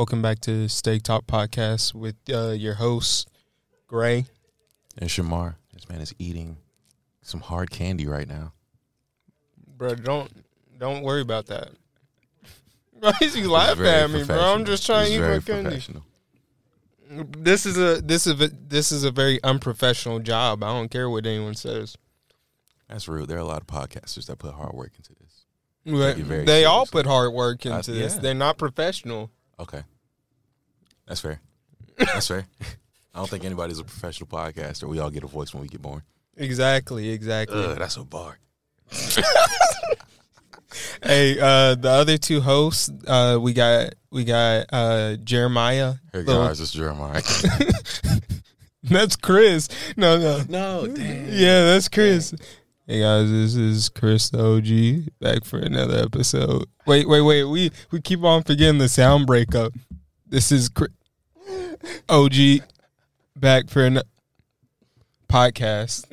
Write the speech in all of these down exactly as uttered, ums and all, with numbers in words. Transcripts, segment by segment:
Welcome back to Steak Talk Podcast with uh, your hosts, Gray. And Shamar. This man is eating some hard candy right now. Bro, don't don't worry about that. Bro, you laughing at me, bro. I'm just trying to eat my candy. This is a this is a, this is a very unprofessional job. I don't care what anyone says. That's rude. There are a lot of podcasters that put hard work into this. They, they all put hard work into uh, this. Yeah. They're not professional. Okay, that's fair. That's fair. I don't think anybody's a professional podcaster. We all get a voice when we get born. Exactly. Exactly. Ugh, that's a bar. Hey, uh, the other two hosts, uh, we got we got uh, Jeremiah. Hey guys, it's Jeremiah. That's Chris. No, no, no. Damn. Yeah, that's Chris. Damn. Hey guys, this is Chris O G back for another episode. Wait, wait, wait. We we keep on forgetting the sound breakup. This is Chris O G back for another podcast.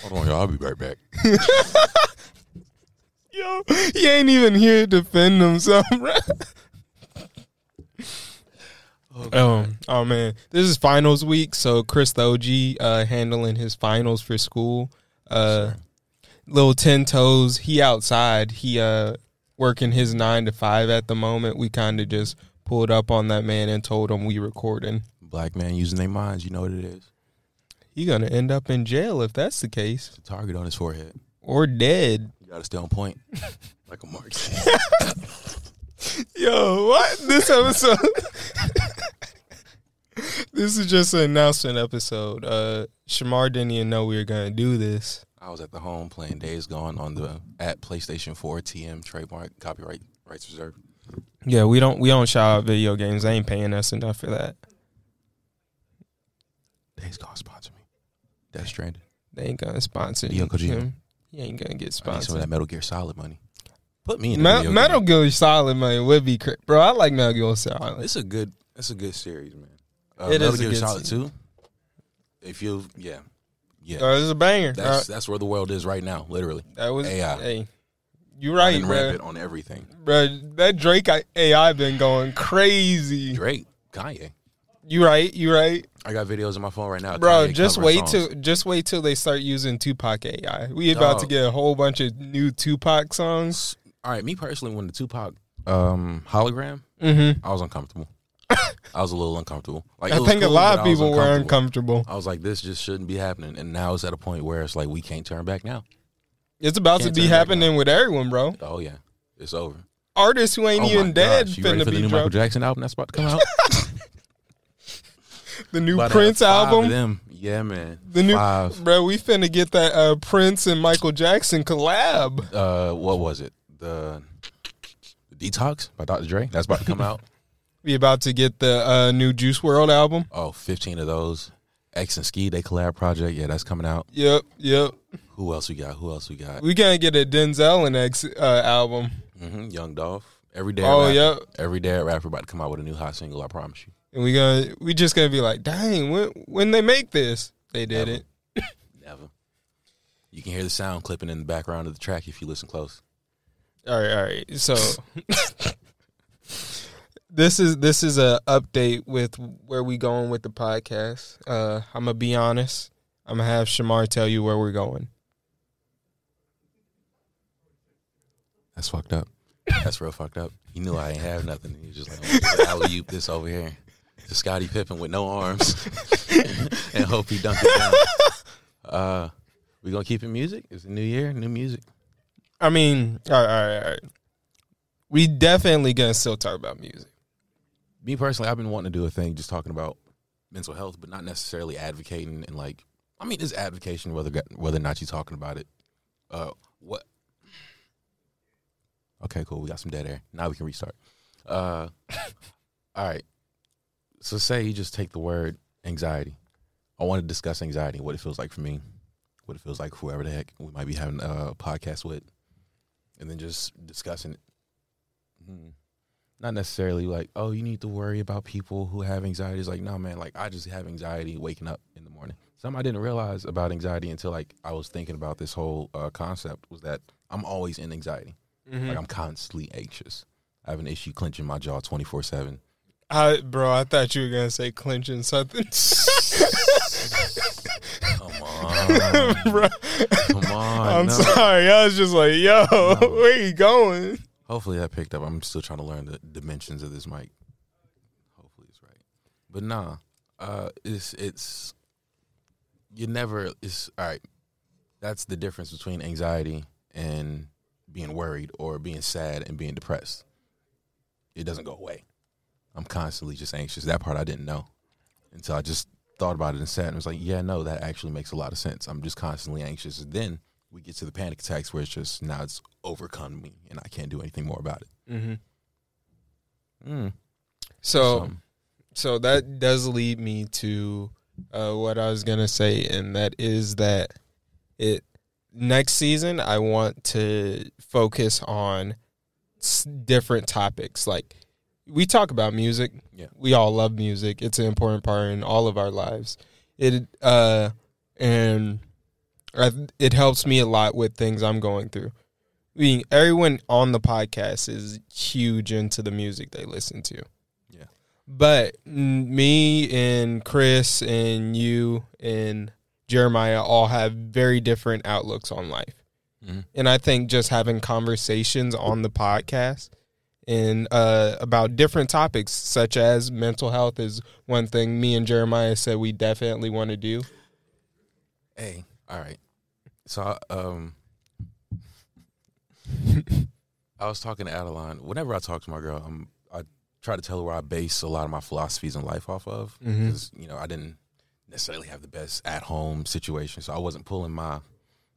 Hold on, y'all. I'll be right back. Yo, he ain't even here to defend himself, right? Okay. Um, oh man, this is finals week, so Chris the O G uh, handling his finals for school. Uh, sure. Little ten toes. He outside. He uh working his nine to five at the moment. We kind of just pulled up on that man and told him we recording. Black man using their minds. You know what it is. He gonna end up in jail if that's the case. It's a target on his forehead. Or dead. You gotta stay on point, like a mark. Yo, what this episode? This is just an announcement episode. Uh, Shamar didn't even know we were going to do this. I was at the home playing Days Gone on the at PlayStation four T M trademark copyright rights reserved. Yeah, we don't we don't shout out video games. They ain't paying us enough for that. Days Gone sponsor me. Death Stranded. They ain't gonna sponsor you. He ain't gonna get sponsored. I need some of that Metal Gear Solid money. Put me in the Ma- Metal Gear Solid money would be cra- bro. I like Metal Gear Solid. It's a good. It's a good series, man. Uh, it Metal is a Gear good Solid series. two. If you, yeah, yeah, uh, it's a banger. That's, uh, that's where the world is right now, literally. That was A I. Hey, you right, bro. Rampant on everything, bro. That Drake A I been going crazy. Drake, Kanye. You right. You right. I got videos on my phone right now, bro. Kanye just wait songs. till just wait till they start using Tupac A I. We about oh. to get a whole bunch of new Tupac songs. All right, me personally, when the Tupac um, hologram, mm-hmm. I was uncomfortable. I was a little uncomfortable. Like, I think cool, a lot of people uncomfortable. were uncomfortable. I was like, this just shouldn't be happening. And now it's at a point where it's like, we can't turn back now. It's about can't to be happening with everyone, bro. Oh, yeah. It's over. Artists who ain't oh even dead finna be dropped. You ready for the new dropped. Michael Jackson album that's about to come out? The new about Prince album? Of them. Yeah, man. The new five. Bro, we finna get that uh, Prince and Michael Jackson collab. Uh, what was it? The, the Detox by Doctor Dre. That's about to come out. We about to get the uh, new Juice world album. Oh, fifteen of those. X and Ski, they collab project. Yeah, that's coming out. Yep, yep. Who else we got? Who else we got? We going to get a Denzel and X uh, album. Mm-hmm. Young Dolph. Every day. Oh, rapper. Yep. Every day a rapper about to come out with a new hot single, I promise you. And we gonna we just going to be like, dang, when, when they make this, they did Never. it. Never. You can hear the sound clipping in the background of the track if you listen close. All right, all right. So this is this is a update with where we going with the podcast. Uh, I'm gonna be honest. I'm gonna have Shamar tell you where we're going. That's fucked up. That's real fucked up. He knew I ain't have nothing. He was just like, "I'll alley-oop this over here to Scottie Pippen with no arms and hope he dunked it down." Uh, we gonna keep it music. It's a new year, new music. I mean, all right, all right, all right. We definitely going to still talk about music. Me personally, I've been wanting to do a thing just talking about mental health, but not necessarily advocating and like, I mean, it's advocation whether whether or not you're talking about it. Uh, what? Okay, cool. We got some dead air. Now we can restart. Uh, all right. So say you just take the word anxiety. I want to discuss anxiety, what it feels like for me, what it feels like for whoever the heck we might be having a podcast with. And then just discussing it. Mm-hmm. Not necessarily like, oh, you need to worry about people who have anxiety. It's like, no, man, like I just have anxiety waking up in the morning. Something I didn't realize about anxiety until like I was thinking about this whole uh, concept was that I'm always in anxiety. Mm-hmm. Like I'm constantly anxious. I have an issue clenching my jaw twenty-four seven. I, bro, I thought you were going to say clinching something. Come on. Bro. Come on. I'm no. sorry. I was just like, yo, no. where you going? Hopefully that picked up. I'm still trying to learn the dimensions of this mic. Hopefully it's right. But nah, uh, it's, it's, you never, it's, all right. That's the difference between anxiety and being worried or being sad and being depressed. It doesn't go away. I'm constantly just anxious. That part I didn't know until I just thought about it and sat and was like, yeah, no, that actually makes a lot of sense. I'm just constantly anxious. And then we get to the panic attacks where it's just, now it's overcome me and I can't do anything more about it. Mm-hmm. Mm. So, so, so that does lead me to uh, what I was going to say, and that is that it next season I want to focus on s- different topics. Like, we talk about music. Yeah. We all love music. It's an important part in all of our lives. It uh, and I, it helps me a lot with things I'm going through. I mean, everyone on the podcast is huge into the music they listen to. Yeah. But me and Chris and you and Jeremiah all have very different outlooks on life. Mm-hmm. And I think just having conversations on the podcast and uh, about different topics, such as mental health, is one thing me and Jeremiah said we definitely want to do. Hey, all right. So um, I was talking to Adeline. Whenever I talk to my girl, I'm, I try to tell her where I base a lot of my philosophies in life off of. Mm-hmm. 'Cause, you know, I didn't necessarily have the best at-home situation, so I wasn't pulling my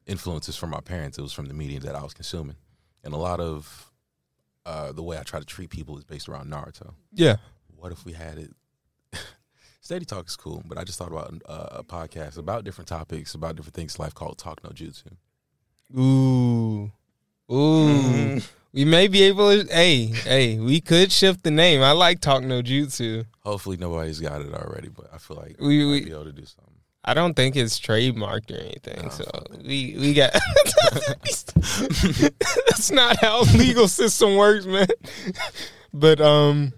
influences from my parents. It was from the media that I was consuming. And a lot of Uh, the way I try to treat people is based around Naruto. Yeah. What if we had it? Steady Talk is cool, but I just thought about uh, a podcast about different topics, about different things in life called Talk No Jutsu. Ooh. Ooh. Mm-hmm. We may be able to, hey, hey, we could shift the name. I like Talk No Jutsu. Hopefully nobody's got it already, but I feel like we, we might be able to do something. I don't think it's trademarked or anything, no, so we, we got... That's not how legal system works, man. But, um,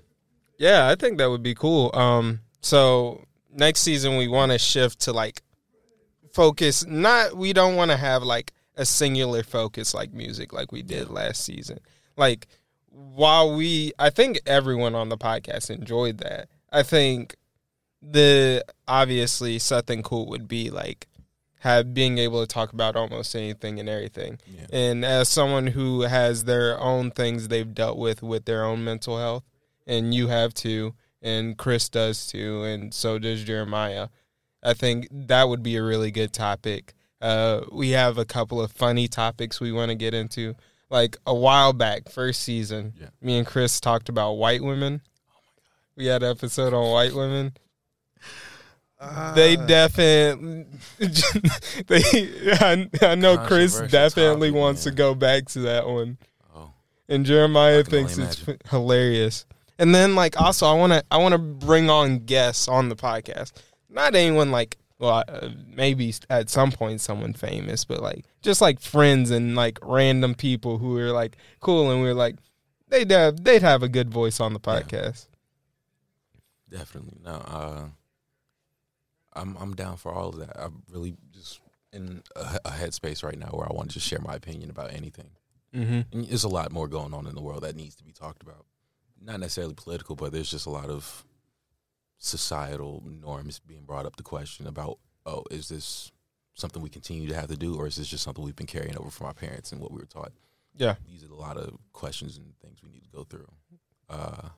yeah, I think that would be cool. Um, so next season we want to shift to, like, focus. Not, we don't want to have, like, a singular focus like music like we did last season. Like, while we... I think everyone on the podcast enjoyed that. I think... The obviously something cool would be like have being able to talk about almost anything and everything. Yeah. And as someone who has their own things they've dealt with with their own mental health, and you have too, and Chris does too, and so does Jeremiah. I think that would be a really good topic. Uh, we have a couple of funny topics we want to get into. Like a while back, first season, yeah. me and Chris talked about white women. Oh my God. We had an episode on white women. Uh, they definitely they I, I know Chris definitely topic, wants man. to go back to that one. Oh. And Jeremiah thinks it's imagine. hilarious. And then like also I want to I want to bring on guests on the podcast. Not anyone like well uh, maybe at some point someone famous, but like just like friends and like random people who are like cool and we we're like they'd have, they'd have a good voice on the podcast. Yeah. Definitely. No, uh I'm I'm down for all of that. I'm really just in a, a headspace right now where I want to just share my opinion about anything. Mm-hmm. And there's a lot more going on in the world that needs to be talked about. Not necessarily political, but there's just a lot of societal norms being brought up to question about, oh, is this something we continue to have to do, or is this just something we've been carrying over from our parents and what we were taught? Yeah. These are a lot of questions and things we need to go through uh,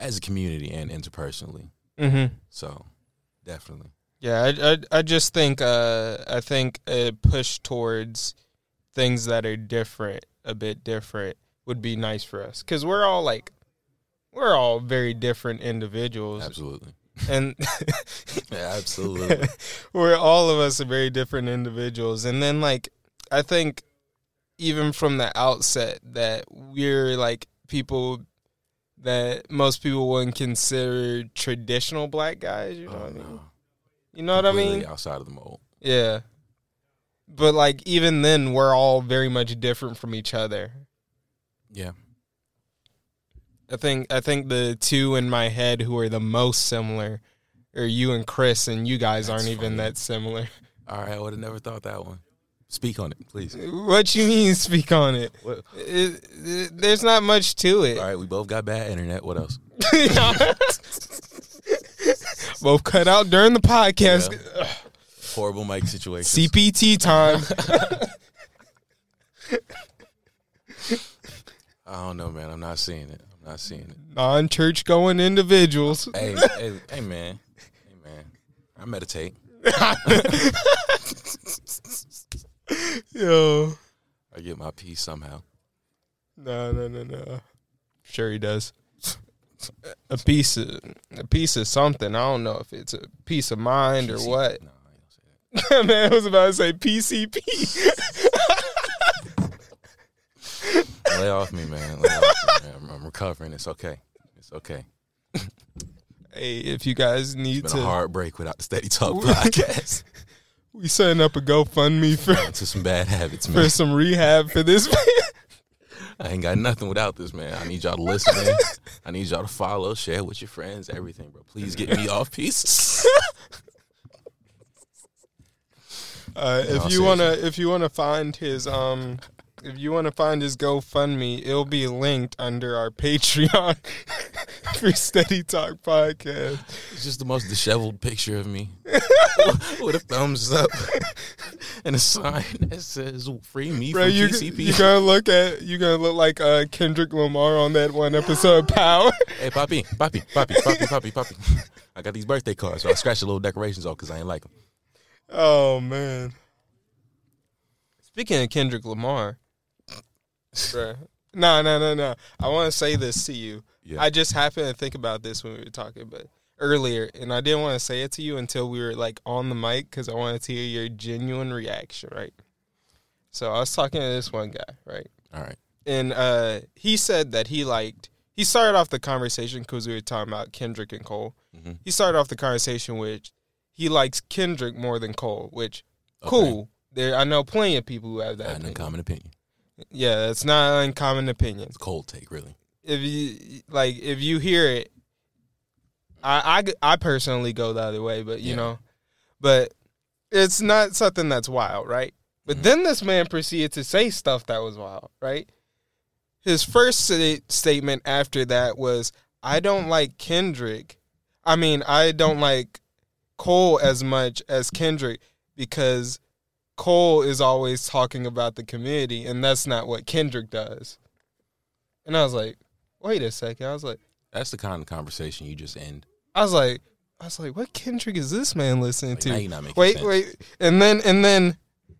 as a community and interpersonally. Mm-hmm. So, definitely. Yeah, I, I, I just think uh, I think a push towards things that are different, a bit different, would be nice for us. Because we're all, like, we're all very different individuals. Absolutely. And yeah, absolutely. We're all of us are very different individuals. And then, like, I think even from the outset that we're, like, people that most people wouldn't consider traditional black guys, you know oh, what I mean? No. You know what I mean? Outside of the mold. Yeah. But, like, even then, we're all very much different from each other. Yeah. I think I think the two in my head who are the most similar are you and Chris, and you guys That's aren't funny. even that similar. All right, I would have never thought that one. Speak on it, please. What you mean, speak on it? It, it there's not much to it. All right, we both got bad internet. What else? Both cut out during the podcast. Yeah. Horrible mic situation. C P T time. I don't know, man. I'm not seeing it. I'm not seeing it. Non-church-going individuals. Hey, hey, hey, man. Hey, man. I meditate. Yo. I get my peace somehow. No, no, no, no. Sure he does. A piece of a piece of something. I don't know if it's a peace of mind P C- or what. No, I don't say that. Man, I was about to say P C P. Lay off me, man. Lay off me, man. I'm, I'm recovering. It's okay. It's okay. Hey, if you guys need it's been to a heartbreak without the Steady Talk podcast. We setting up a GoFundMe for yeah, to some bad habits, man. For some rehab for this man. I ain't got nothing without this, man. I need y'all to listen, man. I need y'all to follow, share with your friends, everything, bro. Please get me off pieces. Uh, if you wanna, if you wanna find his, um, if you wanna find his GoFundMe, it'll be linked under our Patreon for Steady Talk Podcast. It's just the most disheveled picture of me. With a thumbs up and a sign that says "Free me Bro, from you, P C P." You gonna look at you gonna look like uh, Kendrick Lamar on that one episode of Power. Hey, Poppy, Poppy, Poppy, Poppy, Poppy, Poppy. I got these birthday cards, so I scratched the little decorations off because I ain't like them. Oh man! Speaking of Kendrick Lamar, bruh. no, no, no, no. I want to say this to you. Yeah. I just happened to think about this when we were talking, but. Earlier, and I didn't want to say it to you until we were like on the mic because I wanted to hear your genuine reaction, right? So I was talking to this one guy, right? All right. And uh, he said that he liked, he started off the conversation because we were talking about Kendrick and Cole. Mm-hmm. He started off the conversation with he likes Kendrick more than Cole, which, okay. Cool. There, I know plenty of people who have that. Not an uncommon opinion. Yeah, it's not an uncommon opinion. It's a cold take, really. If you, like, if you hear it, I, I, I personally go the other way, but, you yeah. know, but it's not something that's wild, right? But mm-hmm. then this man proceeded to say stuff that was wild, right? His first st- statement after that was, I don't like Kendrick. I mean, I don't like Cole as much as Kendrick because Cole is always talking about the community, and that's not what Kendrick does. And I was like, wait a second. I was like. That's the kind of conversation you just end. I was like, I was like, what Kendrick is this man listening to? Now you're not making wait, sense. wait, and then and then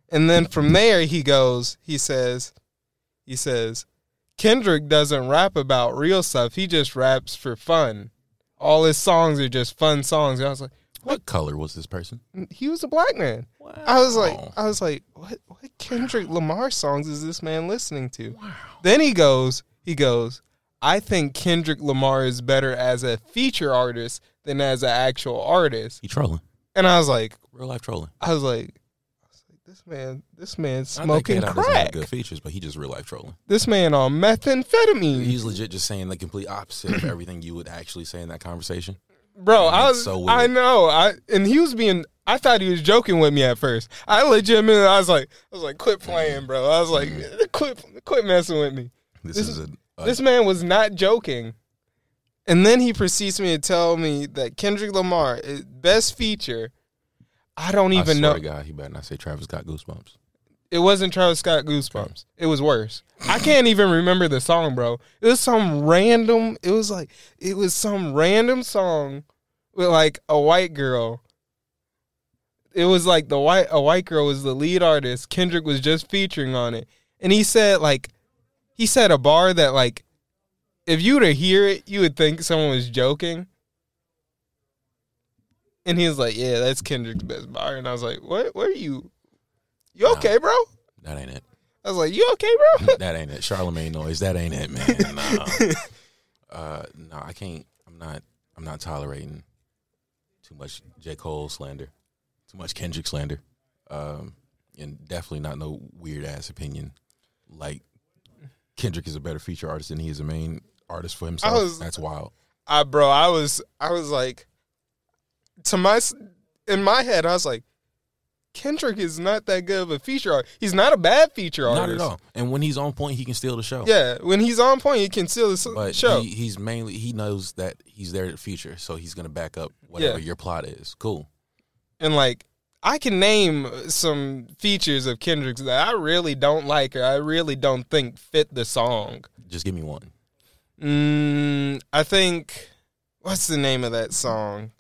and then from there he goes. He says, he says, Kendrick doesn't rap about real stuff. He just raps for fun. All his songs are just fun songs. And I was like, what, what color was this person? He was a black man. Wow. I was like, I was like, what what Kendrick Lamar songs is this man listening to? Wow. Then he goes, he goes. I think Kendrick Lamar is better as a feature artist than as an actual artist. He trolling. And I was like. Real life trolling. I was like, I was like this man, this man's smoking crack. I think he doesn't have good features, but he just real life trolling. This man on methamphetamine. He's legit just saying the complete opposite of everything you would actually say in that conversation. Bro, I was, so I know. I And he was being, I thought he was joking with me at first. I legitimately, I was like, I was like, quit playing, bro. I was like, quit quit messing with me. This, this is a. Uh, this man was not joking. And then he proceeds me to tell me that Kendrick Lamar, best feature, I don't even I know. I swear to God, he better not say Travis Scott Goosebumps. It wasn't Travis Scott Goosebumps. It was worse. I can't even remember the song, bro. It was some random, it was like, it was some random song with like a white girl. It was like the white, a white girl was the lead artist. Kendrick was just featuring on it. And he said like, He said a bar that, like, if you were to hear it, you would think someone was joking. And he was like, yeah, that's Kendrick's best bar. And I was like, what? What are you? You okay, nah, bro? That ain't it. I was like, you okay, bro? That ain't it. Charlemagne noise. That ain't it, man. No. uh, no, I can't. I'm not, I'm not tolerating too much J. Cole slander, too much Kendrick slander, um, and definitely not no weird-ass opinion like Kendrick is a better feature artist than he is a main artist for himself. Was, That's wild. I bro, I was I was like, to my in my head, I was like, Kendrick is not that good of a feature artist. He's not a bad feature artist. Not at all. And when he's on point, he can steal the show. Yeah, when he's on point, he can steal the but show. He, he's mainly he knows that he's there to feature, so he's gonna back up whatever yeah. your plot is. Cool. And like, I can name some features of Kendrick's that I really don't like or I really don't think fit the song. Just give me one. Mm, I think, what's the name of that song?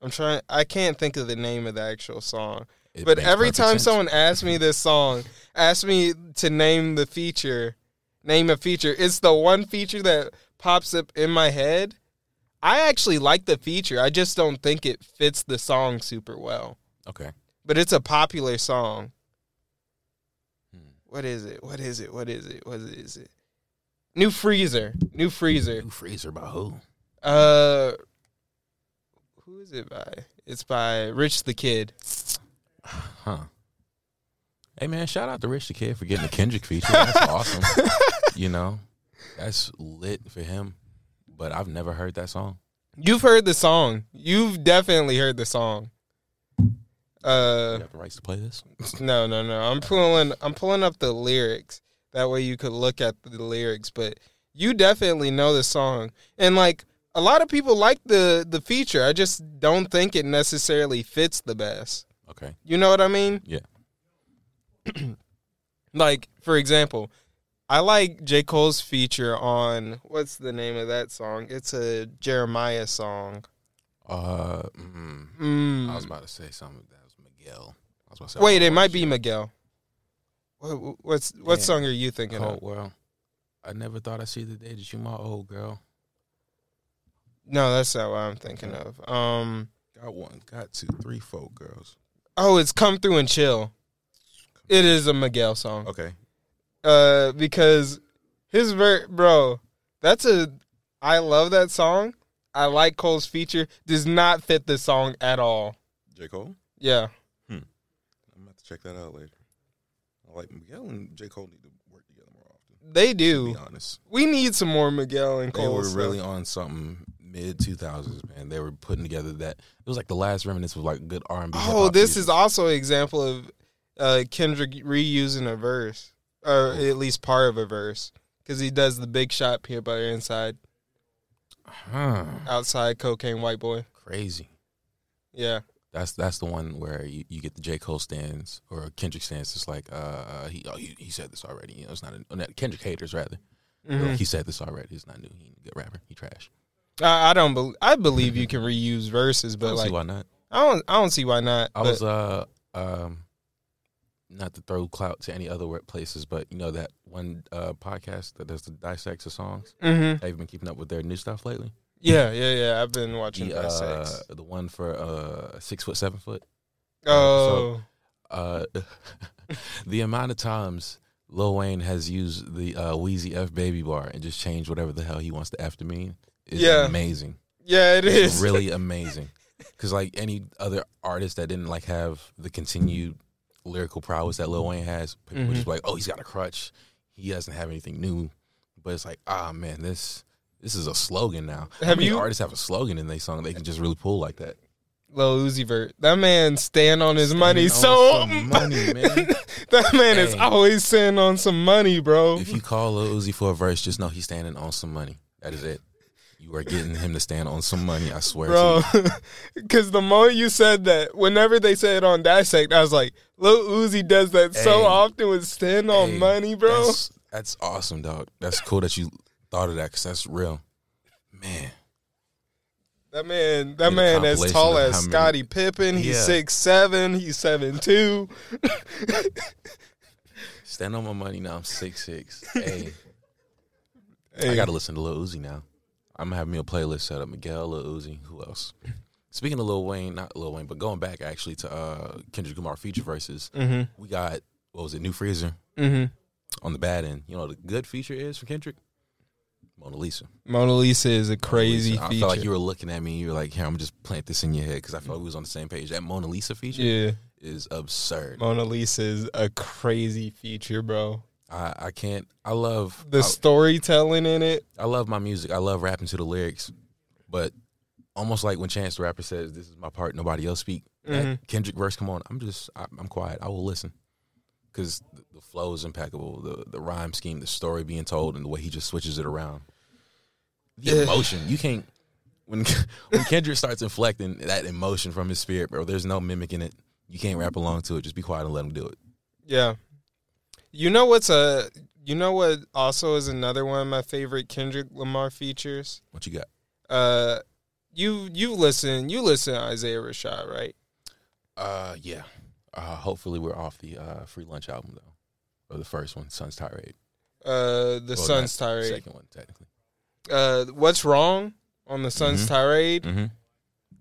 I'm trying. I can't think of the name of the actual song. It but every time sense. someone asks me this song, asks me to name the feature, name a feature, it's the one feature that pops up in my head. I actually like the feature. I just don't think it fits the song super well. Okay. But it's a popular song. Hmm. What is it? What is it? What is it? What is it? New Freezer. New Freezer. New Freezer by who? Uh, who is it by? It's by Rich the Kid. Huh. Hey, man, shout out to Rich the Kid for getting the Kendrick feature. That's awesome. You know, that's lit for him. But I've never heard that song. You've heard the song. You've definitely heard the song. Uh, you have the rights to play this? no, no, no. I'm pulling. I'm pulling up the lyrics. That way you could look at the lyrics. But you definitely know the song. And like, a lot of people like the the feature. I just don't think it necessarily fits the best. Okay. You know what I mean? Yeah. Like, for example, I like J. Cole's feature on, what's the name of that song? It's a Jeremiah song. Uh, mm. Mm. I was about to say something. That was Miguel. I was about to say, Wait, it might be Miguel. What, what's what Man, song are you thinking Cold of? World. I never thought I'd see the day that you my old girl. No, that's not what I'm thinking okay. of. Um, got one, got two, three, four girls. Oh, it's Come Through and Chill. It is a Miguel song. Okay. Uh, because his ver- bro, that's a. I love that song. I like Cole's feature. Does not fit the song at all. J. Cole? Yeah. Hmm. I'm about to check that out later. I like Miguel and J. Cole need to work together more often. They do. To be honest. We need some more Miguel and Cole. They were stuff. really on something mid two thousands, man. They were putting together that. It was like the last remnants of like good R and B. Oh, this music. Is also an example of uh, Kendrick reusing a verse. Or at least part of a verse. Because he does the Big Shot peanut butter inside. Huh. Outside cocaine white boy. Crazy. Yeah. That's that's the one where you, you get the J. Cole stands or Kendrick stands. It's like, uh, he, oh, he he said this already. You know, it's not a, Kendrick haters rather. Mm-hmm. Like, he said this already. It's not new. He ain't a good rapper. He trash. I, I don't. Be- I believe you can reuse verses, but I don't like, see why not? I don't. I don't see why not. I but- was uh um, not to throw clout to any other places, but you know that one uh podcast that does the dissects of songs. Mm-hmm. They've been keeping up with their new stuff lately. Yeah, yeah, yeah. I've been watching the, uh, the one for uh, six foot, seven foot. Oh, um, so, uh, the amount of times Lil Wayne has used the uh, Wheezy F Baby bar and just changed whatever the hell he wants to F to mean is yeah. amazing. Yeah, it it's is really amazing. Because like any other artist that didn't like have the continued lyrical prowess that Lil Wayne has, people mm-hmm. would just be like, "Oh, he's got a crutch. He doesn't have anything new." But it's like, ah, oh, man, this. This is a slogan now. Have you artists have a slogan in their song they can just really pull like that? Lil Uzi Vert, that man stand on his stand money. On so some money, man. That man hey. is always standing on some money, bro. If you call Lil Uzi for a verse, just know he's standing on some money. That is it. You are getting him to stand on some money. I swear, bro. Because the moment you said that, whenever they said it on Dissect, I was like, Lil Uzi does that hey. so often with stand on hey. money, bro. That's, that's awesome, dog. That's cool that you. Thought of that because that's real, man. That man, that man, as tall as Scottie Pippen. He's six seven. He's seven two. Stand on my money now. I'm six six. Hey, hey. I gotta listen to Lil Uzi now. I'm gonna have me a playlist set up. Miguel, Lil Uzi, who else? Speaking of Lil Wayne, not Lil Wayne, but going back actually to uh, Kendrick Lamar feature verses, mm-hmm. we got what was it? New Freezer mm-hmm. on the bad end. You know what the good feature is for Kendrick. Mona Lisa. Mona Lisa is a crazy feature. I felt like you were looking at me and you were like, here, I'm going to just plant this in your head because I felt like we was on the same page. That Mona Lisa feature yeah. is absurd. Mona Lisa is a crazy feature, bro. I, I can't. I love the I, storytelling in it. I love my music. I love rapping to the lyrics, but almost like when Chance the Rapper says, "This is my part. Nobody else speak." Mm-hmm. That Kendrick verse, come on. I'm just. I, I'm quiet. I will listen because the, the flow is impeccable. The the rhyme scheme, the story being told, and the way he just switches it around. The yeah. emotion. You can't. When when Kendrick starts inflecting that emotion from his spirit, bro, there's no mimicking it. You can't rap along to it. Just be quiet and let him do it. Yeah. You know what's a you know what also is another one of my favorite Kendrick Lamar features? What you got? Uh you you listen you listen to Isaiah Rashad, right? Uh yeah. Uh hopefully we're off the uh Free Lunch album though. Or the first one, Sun's Tirade. Uh the well, Sun's Tirade. The second one technically. Uh What's Wrong on the Sun's mm-hmm. Tirade? Mm-hmm.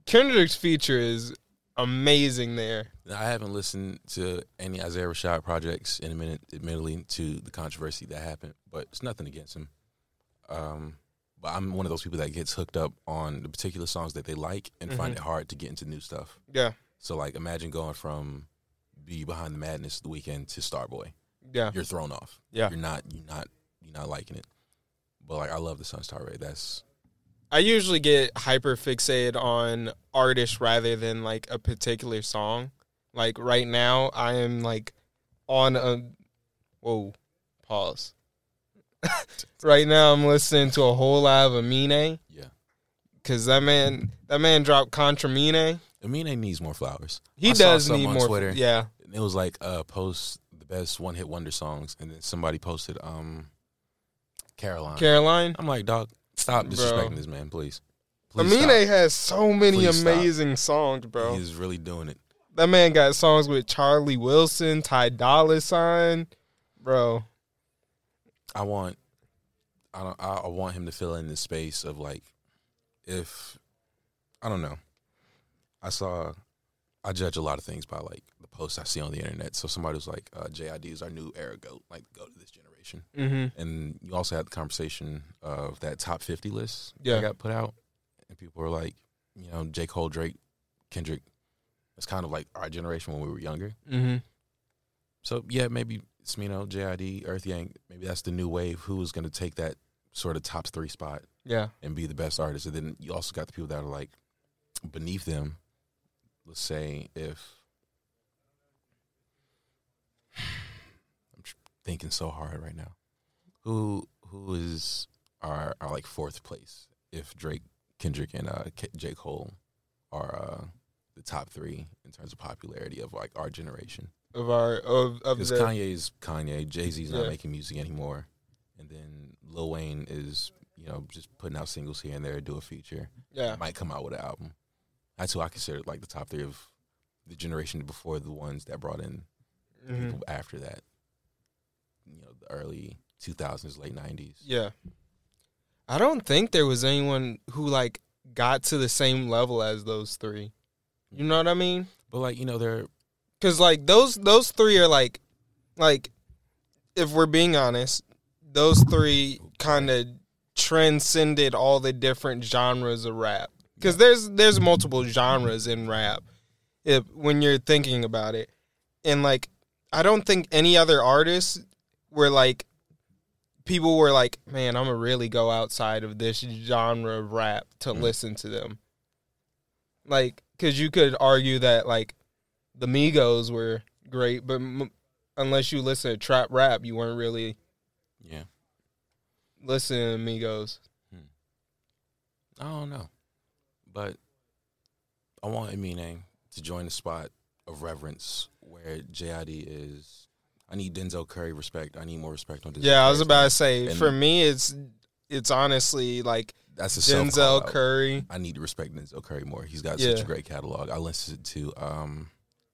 Kendrick's feature is amazing there. I haven't listened to any Isaiah Rashad projects in a minute, admittedly, to the controversy that happened, but it's nothing against him. Um, but I'm one of those people that gets hooked up on the particular songs that they like and mm-hmm. find it hard to get into new stuff. Yeah. So, like, imagine going from Be Behind the Madness The Weeknd to Starboy. Yeah. You're thrown off. Yeah. You're not, you're not, you're not liking it. But, like, I love the Sun's Tirade. That's... I usually get hyper fixated on artists rather than, like, a particular song. Like, right now, I am, like, on a... Whoa. Pause. Right now, I'm listening to a whole lot of Aminé. Yeah. Because that man that man dropped Contra Mine. Aminé needs more flowers. He I does saw need on more... Twitter, yeah. And it was, like, uh, post the best one-hit wonder songs, and then somebody posted um, Caroline. Caroline? I'm like, dog... Stop disrespecting bro. This man, please. please Aminé has so many please amazing stop. songs, bro. He's really doing it. That man got songs with Charlie Wilson, Ty Dolla Sign, bro. I want, I don't, I want him to fill in the space of like, if I don't know. I saw, I judge a lot of things by like the posts I see on the internet. So somebody was like, uh, "J I D is our new era goat, like the goat of this generation." Mm-hmm. And you also had the conversation of that top fifty list yeah. that got put out, and people were like, you know, J. Cole, Drake, Kendrick. It's kind of like our generation when we were younger. Mm-hmm. So yeah, maybe it's, you know, J I D, Earth Gang. Maybe that's the new wave. Who is going to take that sort of top three spot? Yeah, and be the best artist. And then you also got the people that are like beneath them. Let's say if. Thinking so hard right now. Who who is our, our like fourth place? If Drake, Kendrick, and uh, K- J. Cole are uh, the top three in terms of popularity of like our generation of our of of the... Kanye's Kanye, Jay-Z's not yeah. making music anymore, and then Lil Wayne is, you know, just putting out singles here and there, do a feature, yeah, might come out with an album. That's who I consider like the top three of the generation before the ones that brought in mm-hmm. people after that. You know, the early two thousands, late nineties. Yeah. I don't think there was anyone who, like, got to the same level as those three. You know what I mean? But, like, you know, they're... Because, like, those those three are, like... Like, if we're being honest, those three kind of transcended all the different genres of rap. Because yeah. there's, there's multiple genres in rap if when you're thinking about it. And, like, I don't think any other artist... where, like, people were like, man, I'm going to really go outside of this genre of rap to mm-hmm. listen to them. Like, because you could argue that, like, the Migos were great, but m- unless you listen to trap rap, you weren't really yeah. listening to Migos. Hmm. I don't know. But I want Aminé to join the spot of reverence where J I D is... I need Denzel Curry respect. I need more respect on Denzel. Yeah, I was about to say. And for me, it's it's honestly like that's a Denzel Curry. I need to respect Denzel Curry more. He's got yeah. such a great catalog. I listened to um,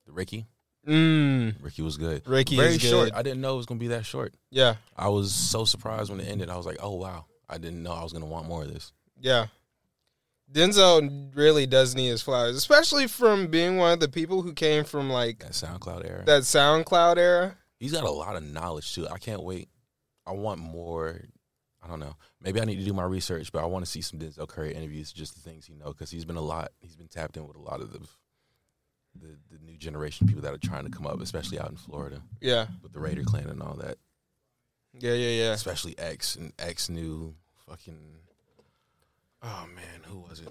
the Ricky. Mm. Ricky was good. Ricky very is short. Good. I didn't know it was gonna be that short. Yeah, I was so surprised when it ended. I was like, oh wow, I didn't know I was gonna want more of this. Yeah, Denzel really does need his flowers, especially from being one of the people who came from like that SoundCloud era. That SoundCloud era. He's got a lot of knowledge, too. I can't wait. I want more. I don't know. Maybe I need to do my research, but I want to see some Denzel Curry interviews, just the things he knows, because he's been a lot. He's been tapped in with a lot of the, the the new generation people that are trying to come up, especially out in Florida. Yeah. With the Raider Clan and all that. Yeah, yeah, yeah. Especially X and X knew fucking. Oh man, who was it?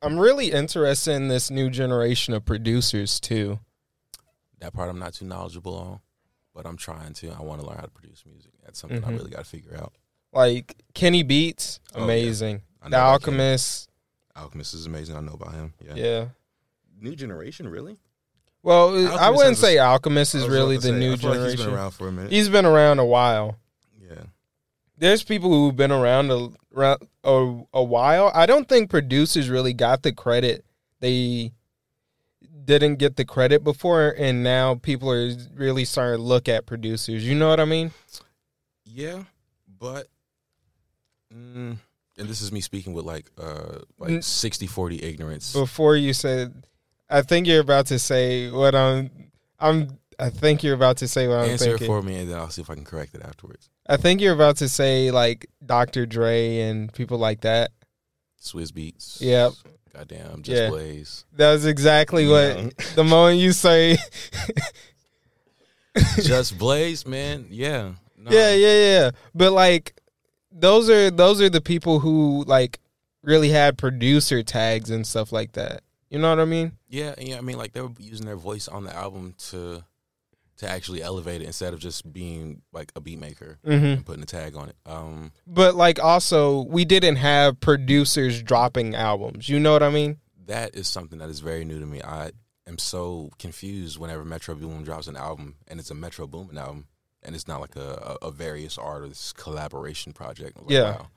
I'm really interested in this new generation of producers too. That part I'm not too knowledgeable on, but I'm trying to. I want to learn how to produce music. That's something mm-hmm. I really got to figure out. Like Kenny Beats, amazing. Oh, yeah. The Alchemist. Alchemist is amazing. I know about him. Yeah. Yeah. New generation, really? Well, Alchemist I wouldn't say a, Alchemist is really the say, new generation. Like he's been around for a minute. He's been around a while. Yeah. There's people who've been around a, a, a while. I don't think producers really got the credit. They didn't get the credit before, and now people are really starting to look at producers. You know what I mean? Yeah, but... Mm, and this is me speaking with, like, uh, like sixty forty ignorance. Before you said... I think you're about to say what I'm. I'm. I think you're about to say what I'm Answer thinking. Answer it for me, and then I'll see if I can correct it afterwards. I think you're about to say like Doctor Dre and people like that. Swizz Beatz. Yep. Goddamn, Just yeah. Blaze. That's exactly what. Yeah. The moment you say, Just Blaze, man. Yeah. No. Yeah, yeah, yeah. But like, those are those are the people who like really had producer tags and stuff like that. You know what I mean? Yeah, yeah. I mean, like, they were using their voice on the album to to actually elevate it instead of just being, like, a beat maker mm-hmm. and putting a tag on it. Um, but, like, also, we didn't have producers dropping albums. You know what I mean? That is something that is very new to me. I am so confused whenever Metro Boomin drops an album, and it's a Metro Boomin album, and it's not, like, a, a various artists collaboration project. Like, yeah. Wow.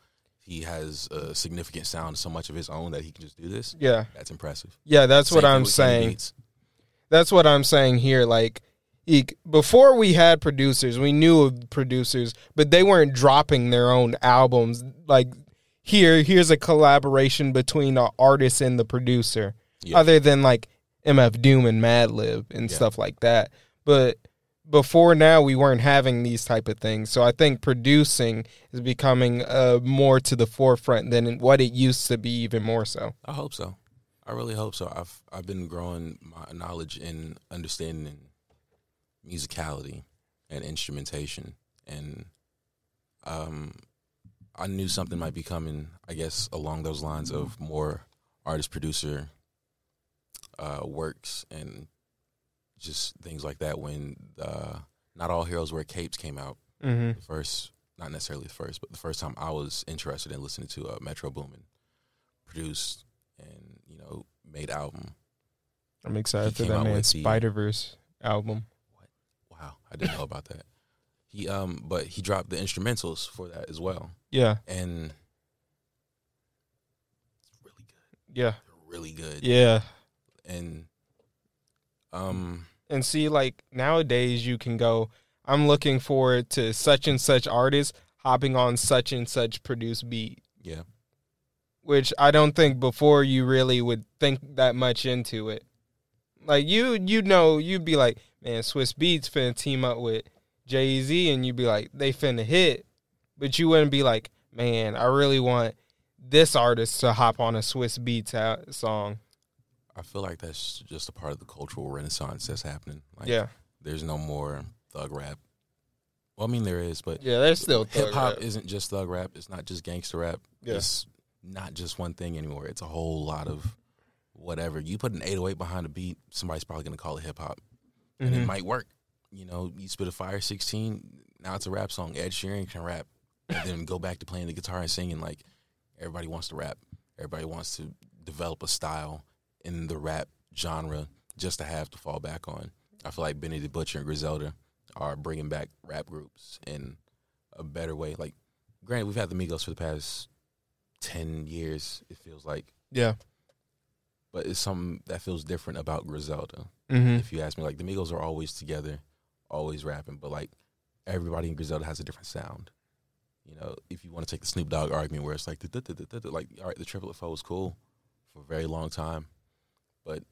He has a significant sound, so much of his own that he can just do this. Yeah. That's impressive. Yeah, that's Same what I'm saying. That's what I'm saying here. Like, he, before we had producers, we knew of producers, but they weren't dropping their own albums. Like, here, here's a collaboration between the artist and the producer, yeah. other than, like, M F Doom and Madlib and yeah. stuff like that. But... Before now, we weren't having these type of things. So I think producing is becoming uh, more to the forefront than what it used to be, even more so. I hope so. I really hope so. I've I've been growing my knowledge and understanding musicality and instrumentation. And um, I knew something might be coming, I guess, along those lines of more artist-producer uh, works and just things like that when uh, Not All Heroes Wear Capes came out. Mm-hmm. The first, not necessarily the first, but the first time I was interested in listening to uh, Metro Boomin produced and, you know, made album. I'm excited for that man's Spider-Verse album. What? Wow, I didn't know about that. He, um, But he dropped the instrumentals for that as well. Yeah. And it's really good. Yeah. Really good. Yeah. And... um. And see, like, nowadays you can go, I'm looking forward to such and such artist hopping on such and such produced beat. Yeah. Which I don't think before you really would think that much into it. Like, you you know, you'd be like, man, Swizz Beatz finna team up with Jay-Z, and you'd be like, they finna hit. But you wouldn't be like, man, I really want this artist to hop on a Swizz Beatz song. I feel like that's just a part of the cultural renaissance that's happening. Like, yeah. There's no more thug rap. Well, I mean, there is, but... Yeah, there's still thug hip-hop rap. Hip-hop isn't just thug rap. It's not just gangster rap. Yeah. It's not just one thing anymore. It's a whole lot of whatever. You put an eight oh eight behind a beat, somebody's probably going to call it hip-hop. And mm-hmm. it might work. You know, you spit a Fire sixteen, now it's a rap song. Ed Sheeran can rap. And then go back to playing the guitar and singing. Like, everybody wants to rap. Everybody wants to develop a style in the rap genre just to have to fall back on. I feel like Benny the Butcher and Griselda are bringing back rap groups in a better way. Like, granted, we've had the Migos for the past ten years, it feels like. Yeah. But it's something that feels different about Griselda. Mm-hmm. If you ask me, like, the Migos are always together, always rapping, but, like, everybody in Griselda has a different sound. You know, if you want to take the Snoop Dogg argument where it's like, like, all right, the Triplet Foe was cool for a very long time, but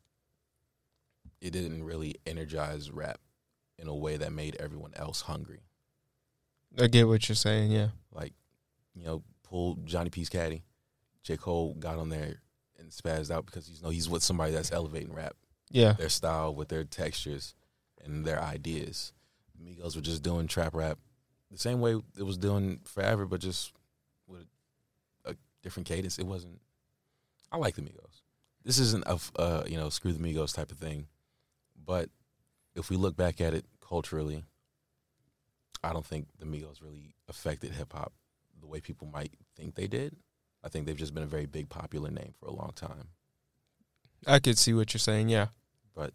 it didn't really energize rap in a way that made everyone else hungry. I get what you're saying, yeah. Like, you know, pull Johnny P's Caddy. J. Cole got on there and spazzed out because he's, you know, he's with somebody that's elevating rap. Yeah. Their style with their textures and their ideas. The Migos were just doing trap rap the same way it was doing forever, but just with a different cadence. It wasn't. I like the Migos. This isn't a uh, you know, screw the Migos type of thing, but if we look back at it culturally, I don't think the Migos really affected hip hop the way people might think they did. I think they've just been a very big popular name for a long time. I could see what you're saying, yeah. But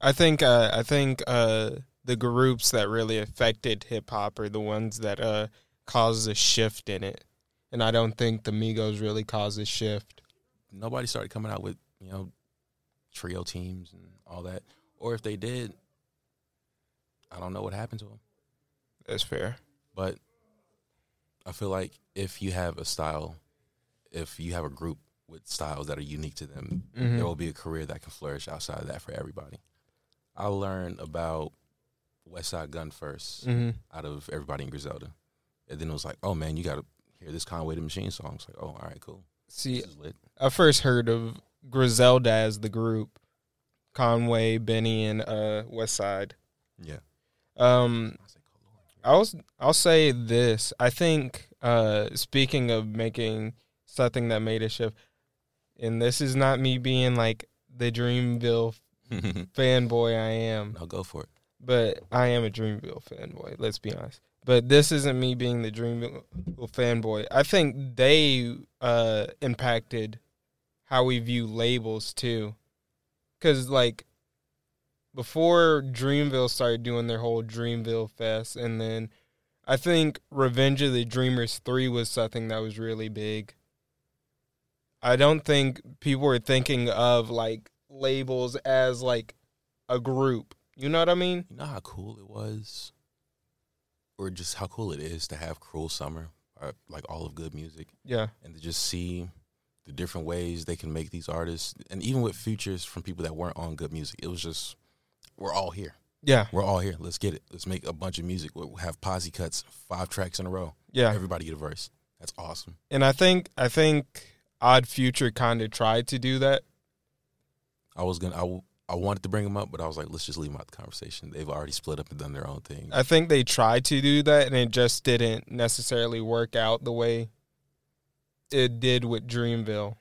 I think uh, I think uh, the groups that really affected hip hop are the ones that uh, caused a shift in it, and I don't think the Migos really caused a shift. Nobody started coming out with, you know, trio teams and all that, or if they did, I don't know what happened to them. That's fair, but I feel like if you have a style, if you have a group with styles that are unique to them, mm-hmm. there will be a career that can flourish outside of that for everybody. I learned about Westside Gun first mm-hmm. out of everybody in Griselda. And then it was like, oh, man, you got to hear this Conway the Machine song. It's like, oh, all right, cool. See, I first heard of Griselda as the group, Conway, Benny, and uh, Westside. Yeah. Um, I'll, I'll say this. I think, uh, speaking of making something that made a shift, and this is not me being like the Dreamville fanboy I am. I'll go for it. But I am a Dreamville fanboy, let's be honest. But this isn't me being the Dreamville fanboy. I think they uh, impacted how we view labels, too. Because, like, before Dreamville started doing their whole Dreamville Fest, and then I think Revenge of the Dreamers three was something that was really big. I don't think people were thinking of, like, labels as, like, a group. You know what I mean? You know how cool it was? Or just how cool it is to have Cruel Summer, or like all of good music. Yeah. And to just see the different ways they can make these artists. And even with features from people that weren't on good music, it was just, we're all here. Yeah. We're all here. Let's get it. Let's make a bunch of music. We'll have posse cuts, five tracks in a row. Yeah. Everybody get a verse. That's awesome. And I think I think Odd Future kind of tried to do that. I was going to... I wanted to bring them up, but I was like, let's just leave them out the conversation. They've already split up and done their own thing. I think they tried to do that, and it just didn't necessarily work out the way it did with Dreamville.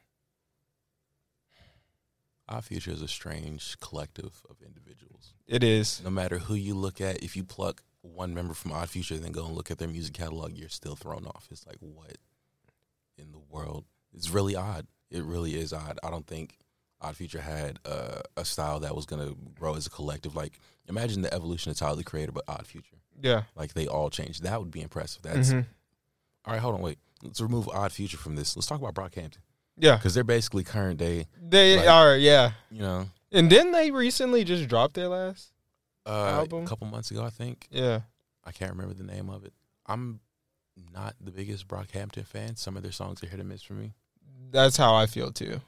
Our Future is a strange collective of individuals. It is. No matter who you look at, if you pluck one member from Odd Future and then go and look at their music catalog, you're still thrown off. It's like, what in the world? It's really odd. It really is odd. I don't think Odd Future had uh, a style that was going to grow as a collective. Like, imagine the evolution of Tyler, the Creator, but Odd Future. Yeah. Like, they all changed. That would be impressive. That's mm-hmm. All right, hold on, wait. Let's remove Odd Future from this. Let's talk about Brockhampton. Yeah. Because they're basically current day. They like, are, yeah. You know. And didn't they recently just drop their last uh, album? A couple months ago, I think. Yeah. I can't remember the name of it. I'm not the biggest Brockhampton fan. Some of their songs are hit and miss for me. That's how I feel, too.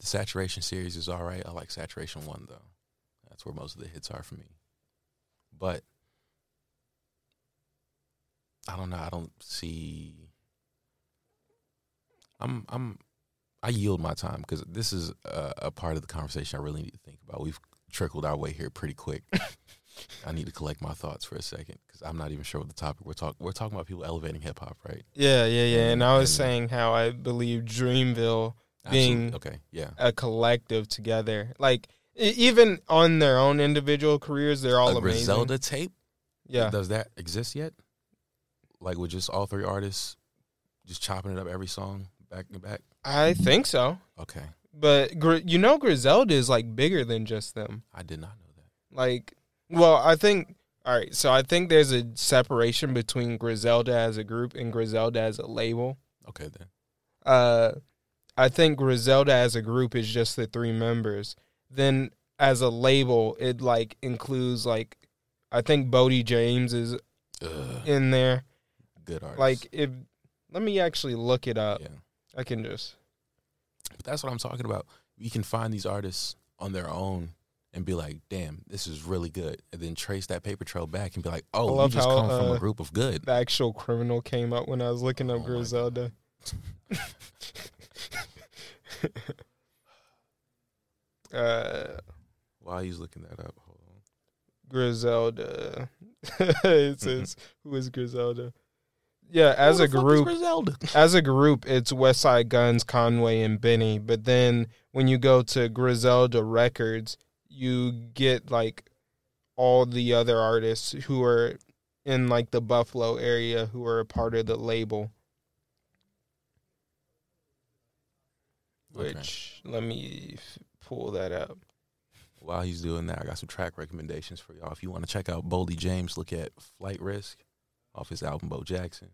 The Saturation series is all right. I like Saturation one, though. That's where most of the hits are for me. But I don't know. I don't see. I'm I'm I yield my time because this is a, a part of the conversation I really need to think about. We've trickled our way here pretty quick. I need to collect my thoughts for a second because I'm not even sure what the topic we're talking. We're talking about people elevating hip hop, right? Yeah, yeah, yeah. And I was and, saying how I believe Dreamville. Being okay, yeah. a collective together. Like, even on their own individual careers, they're all a amazing. Griselda tape? Yeah. Does that exist yet? Like, with just all three artists just chopping it up every song back to back? I think so. Okay. But, you know, Griselda is, like, bigger than just them. I did not know that. Like, well, I think, all right, so I think there's a separation between Griselda as a group and Griselda as a label. Okay, then. Uh... I think Griselda as a group is just the three members. Then as a label, it, like, includes, like, I think Bodie James is Ugh. in there. Good artist. Like, if, let me actually look it up. Yeah. I can just. But that's what I'm talking about. You can find these artists on their own and be like, damn, this is really good. And then trace that paper trail back and be like, oh, you just how, come uh, from a group of good. The Actual Criminal came up when I was looking up oh Griselda. uh, While he's looking that up, hold on. Griselda. It says, who is Griselda? Yeah, as a group, as a group, it's West Side Guns, Conway, and Benny. But then when you go to Griselda Records, you get like all the other artists who are in like the Buffalo area who are a part of the label. Okay. Which, let me pull that up. While he's doing that, I got some track recommendations for y'all. If you want to check out Boldy James, look at Flight Risk off his album Bo Jackson.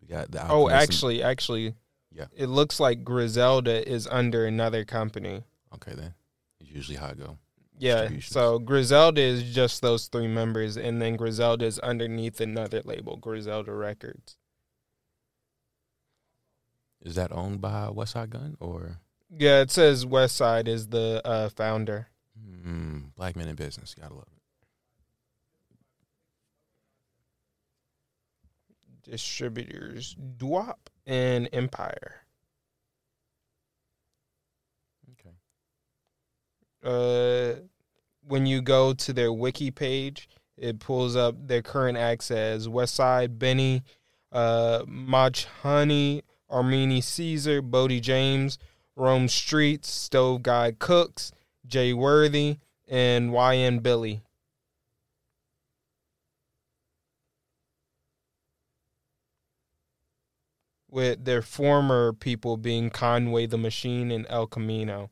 We got the album. Oh, actually, and- actually, yeah. It looks like Griselda is under another company. Okay, then. It's usually how it go. Yeah, so Griselda is just those three members, and then Griselda is underneath another label, Griselda Records. Is that owned by West Side Gun, or? Yeah, it says West Side is the uh, founder. Mm, black men in business. Gotta love it. Distributors, Dwop and Empire. Okay. Uh, when you go to their wiki page, it pulls up their current acts as Westside, Benny, uh, Mach Honey, Armini Caesar, Bodie James, Rome Streets, Stove Guy Cooks, Jay Worthy, and Y N Billy. With their former people being Conway the Machine and El Camino.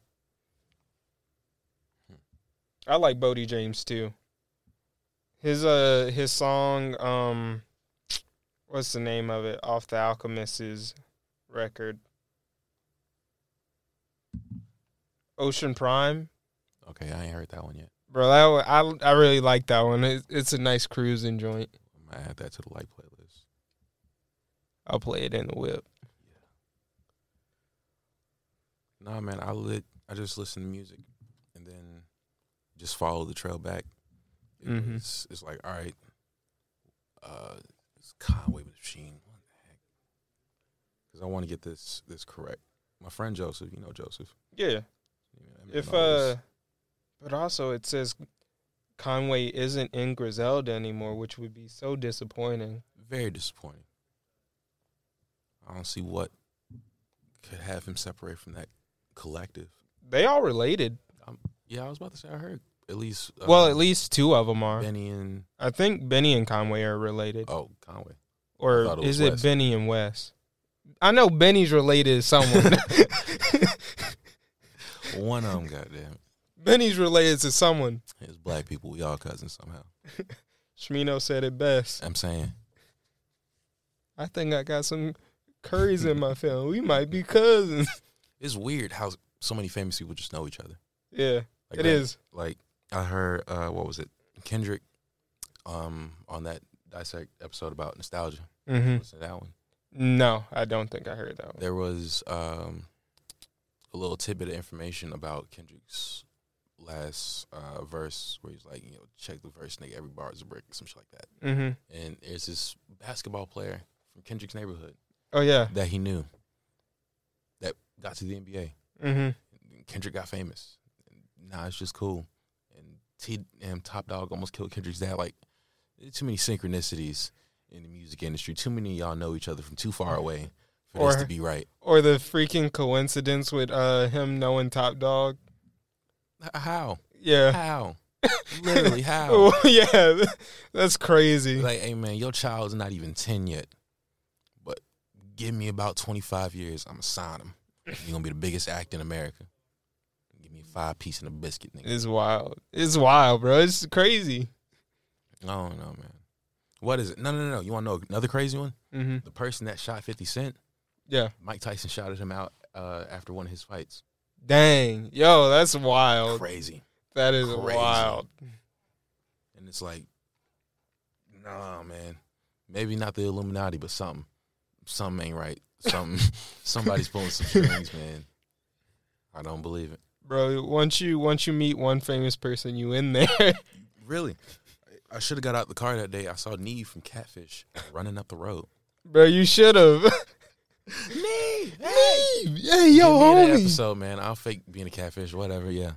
I like Bodie James too. His uh his song, um what's the name of it? Off the Alchemist's record. Ocean Prime. Okay, I ain't heard that one yet. Bro, that one, I, I really like that one. It, it's a nice cruising joint. I might add that to the light playlist. I'll play it in the whip. Yeah. Nah, man, I lit. I just listen to music and then just follow the trail back. It mm-hmm. was, it's like, all right, uh, it's Conway Machine. What the heck? Because I want to get this this correct. My friend Joseph, you know Joseph. Yeah. If uh, but also it says Conway isn't in Griselda anymore, which would be so disappointing. Very disappointing. I don't see what could have him separate from that collective. They all related. Um, yeah, I was about to say I heard at least. Uh, well, at least two of them are Benny and I think Benny and Conway are related. Oh, Conway. Or is it West. Benny and Wes? I know Benny's related to someone. One of them, goddamn. Benny's related to someone. It's black people. We all cousins somehow. Shmino said it best. I'm saying. I think I got some curries in my family. We might be cousins. It's weird how so many famous people just know each other. Yeah, like it that, is. Like, I heard, uh, what was it? Kendrick um, on that Dissect episode about nostalgia. Mm-hmm. Was it that one? No, I don't think I heard that one. There was... Um, a little tidbit of information about Kendrick's last uh, verse where he's like, you know, check the verse, nigga, every bar is a brick, some shit like that. Mm-hmm. And there's this basketball player from Kendrick's neighborhood. Oh, yeah. That he knew. That got to the N B A. Mm-hmm. Kendrick got famous. Nah, it's just cool. And, T- and Top Dog almost killed Kendrick's dad. Like, too many synchronicities in the music industry. Too many of y'all know each other from too far away. For or, this to be right. Or the freaking coincidence with uh, him knowing Top Dog. How? Yeah. How? Literally, how? Oh, yeah, that's crazy. Like, hey, man, your child's not even ten yet, but give me about twenty-five years, I'm going to sign him. You're going to be the biggest actor in America. Give me five piece and a biscuit, nigga. It's wild. It's wild, bro. It's crazy. I don't know, man. What is it? No, no, no. You want to know another crazy one? Mm-hmm. The person that shot fifty Cent. Yeah, Mike Tyson shouted him out uh, after one of his fights. Dang, yo, that's wild. Crazy. That is Crazy. Wild. And it's like, nah, man. Maybe not the Illuminati, but something, something ain't right. Something, somebody's pulling some strings, man. I don't believe it, bro. Once you once you meet one famous person, you in there. Really, I should have got out the car that day. I saw Neve from Catfish running up the road. Bro, you should have. Neve, hey, Neve. Hey, yo, homie. Episode, man. I'll fake being a catfish, whatever. Yeah.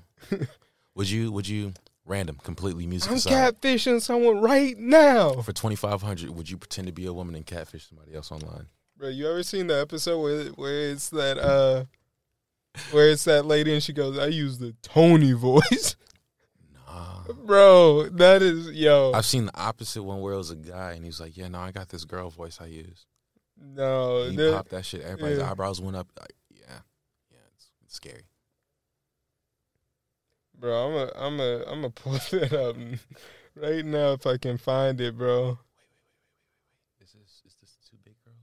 Would you? Would you? Random, completely music I'm aside. Catfishing someone right now. For twenty-five hundred dollars, would you pretend to be a woman and catfish somebody else online? Bro, you ever seen the episode where, where it's that uh, where it's that lady and she goes, I use the Tony voice? Nah. Bro, that is, yo. I've seen the opposite one where it was a guy and he's like, yeah, no, I got this girl voice I use. No. He that, popped that shit. Everybody's yeah. eyebrows went up. Like, yeah. Yeah, it's, it's scary. Bro, I'm a, I'm a, I'm a pull that up right now if I can find it, bro. Wait, wait, wait, wait, wait. Is this, is this the two big girls?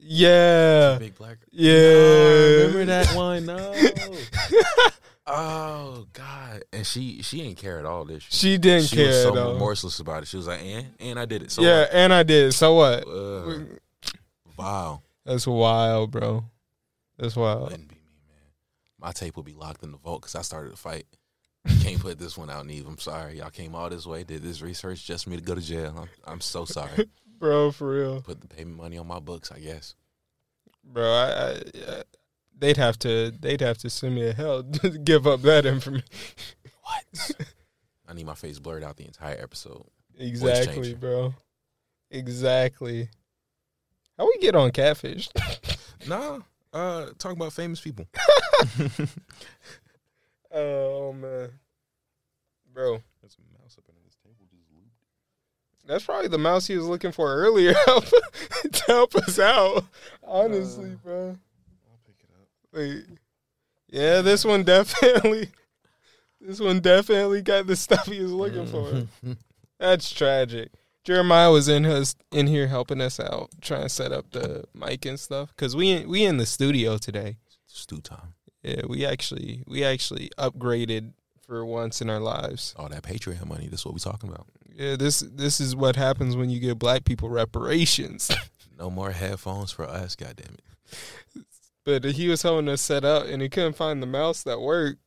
Yeah. Two big black girls? Yeah. No, remember that one? No. Oh, God. And she, she didn't care at all, did she? She didn't she care at all. She was so remorseless about it. She was like, and? And I did it. So yeah, what? and I did it. So what? Uh, wow. That's wild, bro. That's wild. Wouldn't be me, man. My tape would be locked in the vault because I started a fight. Can't put this one out, Neve. I'm sorry. Y'all came all this way, did this research just for me to go to jail. I'm, I'm so sorry. Bro, for real. Put the payment money on my books, I guess. Bro, I, I, I they'd have to they'd have to send me to hell to give up that information. What? I need my face blurred out the entire episode. Exactly, bro. Exactly. How we get on catfish? Nah. Uh, talking about famous people. Oh, man. Bro. There's a mouse up under this table. Just looped. That's probably the mouse he was looking for earlier to help us out. Honestly, uh, bro. I'll pick it up. Wait. Yeah, this one definitely. This one definitely got the stuff he was looking for. That's tragic. Jeremiah was in his, in here helping us out, trying to set up the mic and stuff. Because we, we in the studio today. Stu time. Yeah, we actually we actually upgraded for once in our lives. All that Patreon money, that's what we're talking about. Yeah, this this is what happens when you give black people reparations. No more headphones for us, goddammit. But he was helping us set up, and he couldn't find the mouse that worked,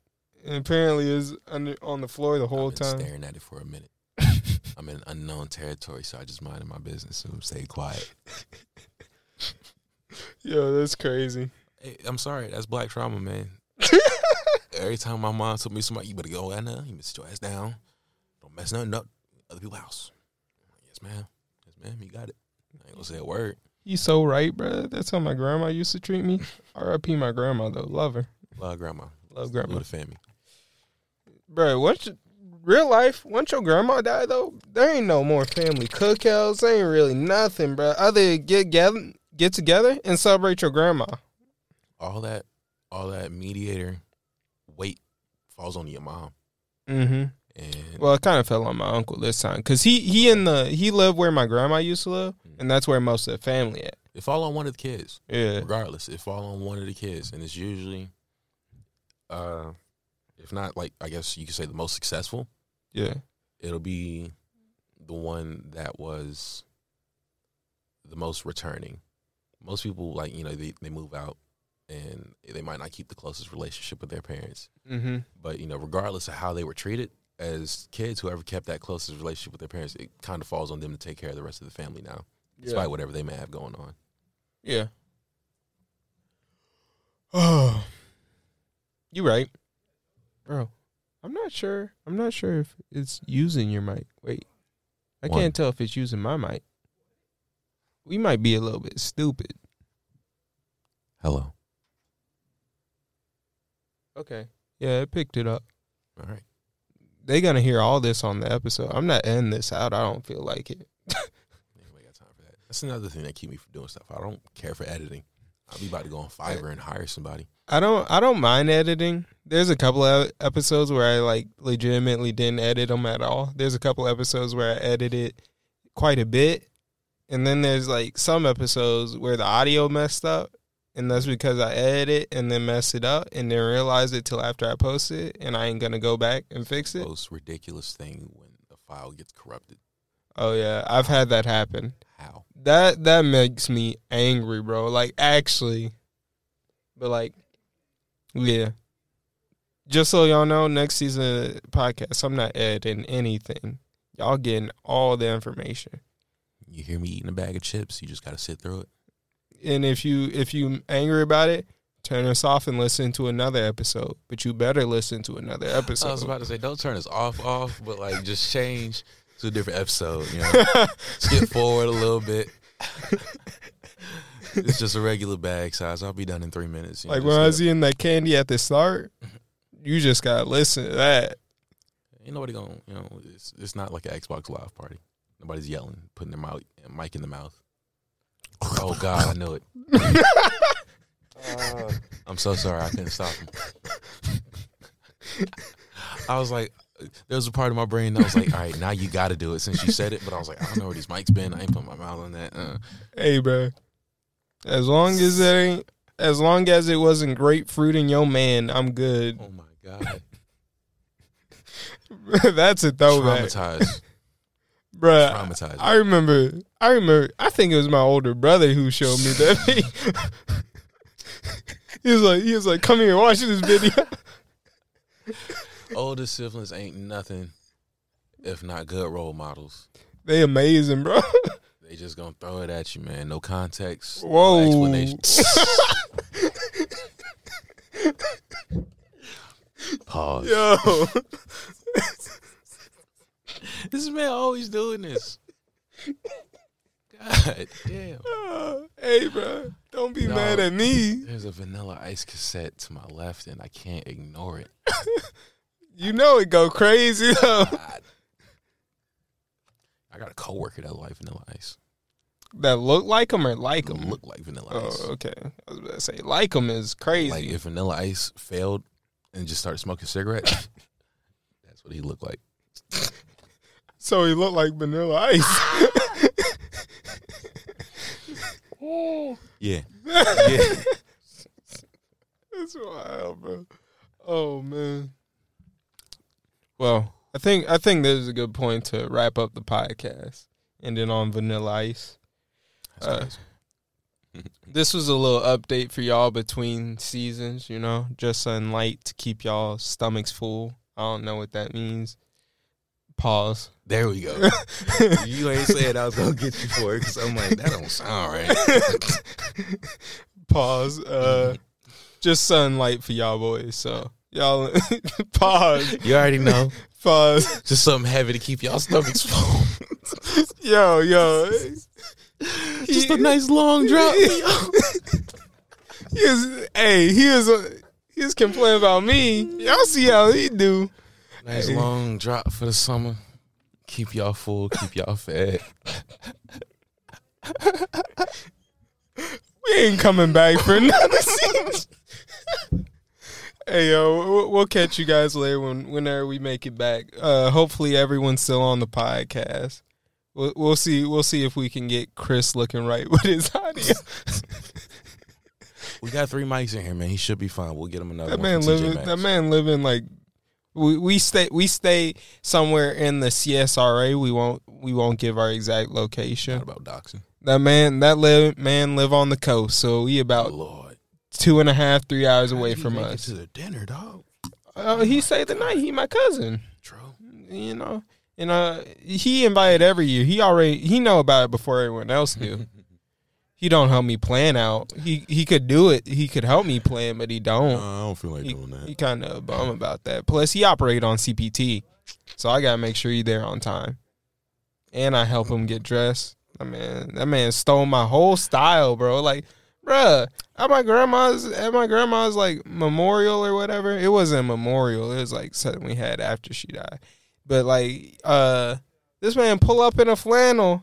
and apparently it was under, on the floor the whole I've been time. Staring at it for a minute. I'm in unknown territory, so I just minded my business and stayed quiet. Yo, that's crazy. Hey, I'm sorry, that's black trauma, man. Every time my mom told me somebody, you better go, Anna, you mess your ass down. Don't mess nothing up. Other people's house. Like, yes, ma'am. Yes, ma'am, you got it. I ain't gonna say a word. You so right, bro. That's how my grandma used to treat me. R I P my grandma, though. Love her. Love grandma. Love grandma. Love the family. Bro, what's your, real life, once your grandma died, though, there ain't no more family cookouts. There ain't really nothing, bro. Other get gather, get together and celebrate your grandma. All that, all that mediator weight falls on your mom. Mm-hmm. And well, it kind of fell on my uncle this time because he he in the he lived where my grandma used to live, mm-hmm. and that's where most of the family at. It fall on one of the kids. Yeah. Regardless, it fall on one of the kids, and it's usually, uh, if not like I guess you could say the most successful. Yeah. It'll be the one that was the most returning. Most people like you know they, they move out. And they might not keep the closest relationship with their parents. Mm-hmm. But, you know, regardless of how they were treated as kids, whoever kept that closest relationship with their parents, it kind of falls on them to take care of the rest of the family now, yeah. despite whatever they may have going on. Yeah. Oh. You right. Bro, I'm not sure. I'm not sure if it's using your mic. Wait. I One. can't tell if it's using my mic. We might be a little bit stupid. Hello. Okay. Yeah, it picked it up. All right. They're going to hear all this on the episode. I'm not ending this out. I don't feel like it. Anyway, I got time for that. That's another thing that keep me from doing stuff. I don't care for editing. I'll be about to go on Fiverr and hire somebody. I don't I don't mind editing. There's a couple of episodes where I like legitimately didn't edit them at all. There's a couple episodes where I edited quite a bit. And then there's like some episodes where the audio messed up. And that's because I edit it and then mess it up and then realize it till after I post it, and I ain't going to go back and fix it. Most ridiculous thing when a file gets corrupted. Oh, yeah. I've had that happen. How? That that makes me angry, bro. Like, actually. But, like, yeah. Just so y'all know, next season of the podcast, I'm not editing anything. Y'all getting all the information. You hear me eating a bag of chips, you just got to sit through it. And if you if you angry about it, turn us off and listen to another episode. But you better listen to another episode. I was about to say, don't turn us off, off, but like just change to a different episode. You know, skip forward a little bit. It's just a regular bag size. I'll be done in three minutes. You like know, when I was eating that candy at the start, you just gotta listen to that. Ain't nobody gonna, you know, it's it's not like an Xbox Live party. Nobody's yelling, putting their mic, mic in the mouth. Oh God, I knew it. uh, I'm so sorry, I couldn't stop him. I was like, there was a part of my brain that was like, all right, now you gotta do it since you said it. But I was like, I don't know where these mics been. I ain't putting my mouth on that. Uh. Hey, bro. As long as it ain't, as long as it wasn't grapefruit in your man, I'm good. Oh my God. That's a throwback. Traumatized. Bruh, Traumatized. I remember, I remember, I think it was my older brother who showed me that. he was like, he was like, come here and watch this video. Older siblings ain't nothing if not good role models. They amazing, bro. They just gonna throw it at you, man. No context. Whoa. No explanation. Pause. Yo. This man always doing this. God damn. Oh, hey, bro. Don't be no, mad at me. There's a Vanilla Ice cassette to my left, and I can't ignore it. You know it go crazy, though. God. I got a coworker that liked Vanilla Ice. That look like him or like him? Look like Vanilla Ice. Oh, okay. I was about to say, like him is crazy. Like if Vanilla Ice failed and just started smoking cigarettes, that's what he looked like. So he looked like Vanilla Ice. Yeah. Yeah. That's wild, bro. Oh, man. Well, I think I think this is a good point to wrap up the podcast. And then on Vanilla Ice. Uh, this was a little update for y'all between seasons, you know, just sun light to keep y'all stomachs full. I don't know what that means. Pause. There we go. You ain't said I was gonna get you for it because I'm like, that don't sound right. Pause. Uh, just sunlight for y'all boys. So y'all pause. You already know. Pause. Just something heavy to keep y'all stomachs full. Yo, yo. Just he, a nice long drop. He is, hey, he is. Uh, he is complaining about me. Y'all see how he do. Nice long drop for the summer. Keep y'all full, keep y'all fed. We ain't coming back for another season. Hey, yo, we'll catch you guys later when, whenever we make it back. Uh, hopefully everyone's still on the podcast. We'll, we'll see We'll see if we can get Chris looking right with his audio. We got three mics in here, man. He should be fine. We'll get him another that one. Man living, that man living like... We we stay we stay somewhere in the C S R A. We won't we won't give our exact location. Not about doxing. That man that live, man live on the coast, so he about Lord. two and a half three hours away from make us. It to the dinner, dog. Oh, uh, he stayed the night. He my cousin. True. You know, and uh, he invited every year. He already he know about it before everyone else knew. He don't help me plan out. He he could do it. He could help me plan, but he don't. No, I don't feel like he, doing that. He kind of bum about that. Plus, he operate on C P T, so I gotta make sure he's there on time. And I help him get dressed. I mean, that man stole my whole style, bro. Like, bruh, at my grandma's at my grandma's like memorial or whatever. It wasn't memorial. It was like something we had after she died. But like, uh, this man pull up in a flannel,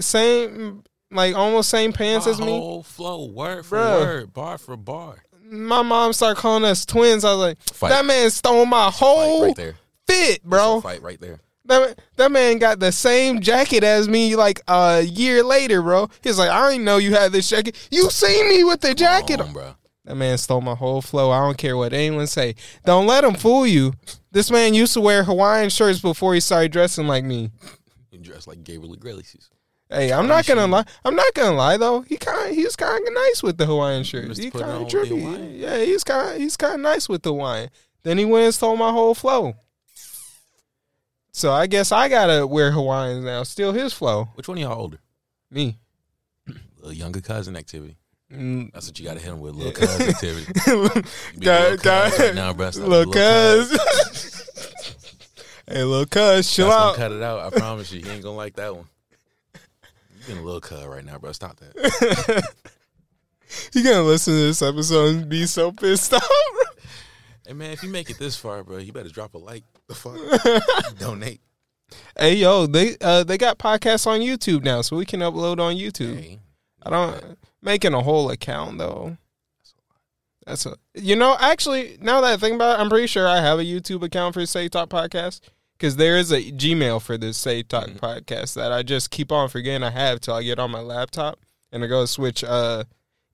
same. Like, almost same pants my as me. Whole flow, word for Bruh. word, bar for bar. My mom started calling us twins. I was like, fight. That man stole my That's whole right there. fit, bro. Fight right there. That, that man got the same jacket as me, like, a year later, bro. He's like, I didn't know you had this jacket. You seen me with the jacket on, bro. That man stole my whole flow. I don't care what anyone say. Don't let him fool you. This man used to wear Hawaiian shirts before he started dressing like me. He dressed like Gabriel Iglesias. Hey, I'm not gonna lie. I'm not gonna lie though. He kind, he was kind of nice with the Hawaiian shirt. He kind of trippy. Yeah, he's kind, he's kind of nice with the wine. Then he went and stole my whole flow. So I guess I gotta wear Hawaiians now. Steal his flow. Which one of y'all older? Me. A little younger cousin activity. Mm. That's what you gotta hit him with, little cuz activity. God, God. Right now, bro. Little cuz. Hey, little cuz, chill out. Cut it out. I promise you, he ain't gonna like that one. You getting a little cuz right now, bro. Stop that. You gonna listen to this episode and be so pissed off, bro. Hey, man, if you make it this far, bro, you better drop a like. The fuck? Donate. Hey, yo, they uh, they got podcasts on YouTube now, so we can upload on YouTube. Hey, I don't... Man. Making a whole account, though. That's a... You know, actually, now that I think about it, I'm pretty sure I have a YouTube account for Say Talk Podcast, because there is a Gmail for this Say Talk mm-hmm. Podcast that I just keep on forgetting I have till I get on my laptop, and I go switch uh,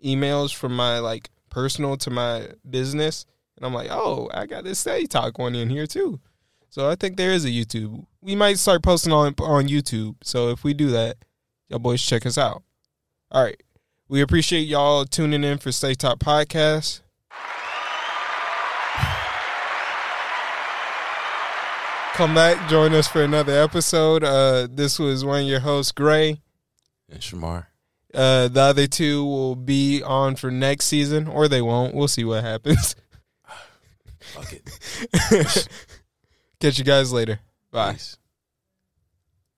emails from my, like, personal to my business, and I'm like, oh, I got this Say Talk one in here, too. So I think there is a YouTube. We might start posting on on YouTube, so if we do that, y'all boys check us out. All right. We appreciate y'all tuning in for Stay Top Podcast. Come back, join us for another episode. Uh, this was one of your hosts, Gray. And Shamar. Uh, the other two will be on for next season, or they won't. We'll see what happens. Fuck it. Catch you guys later. Bye. Peace.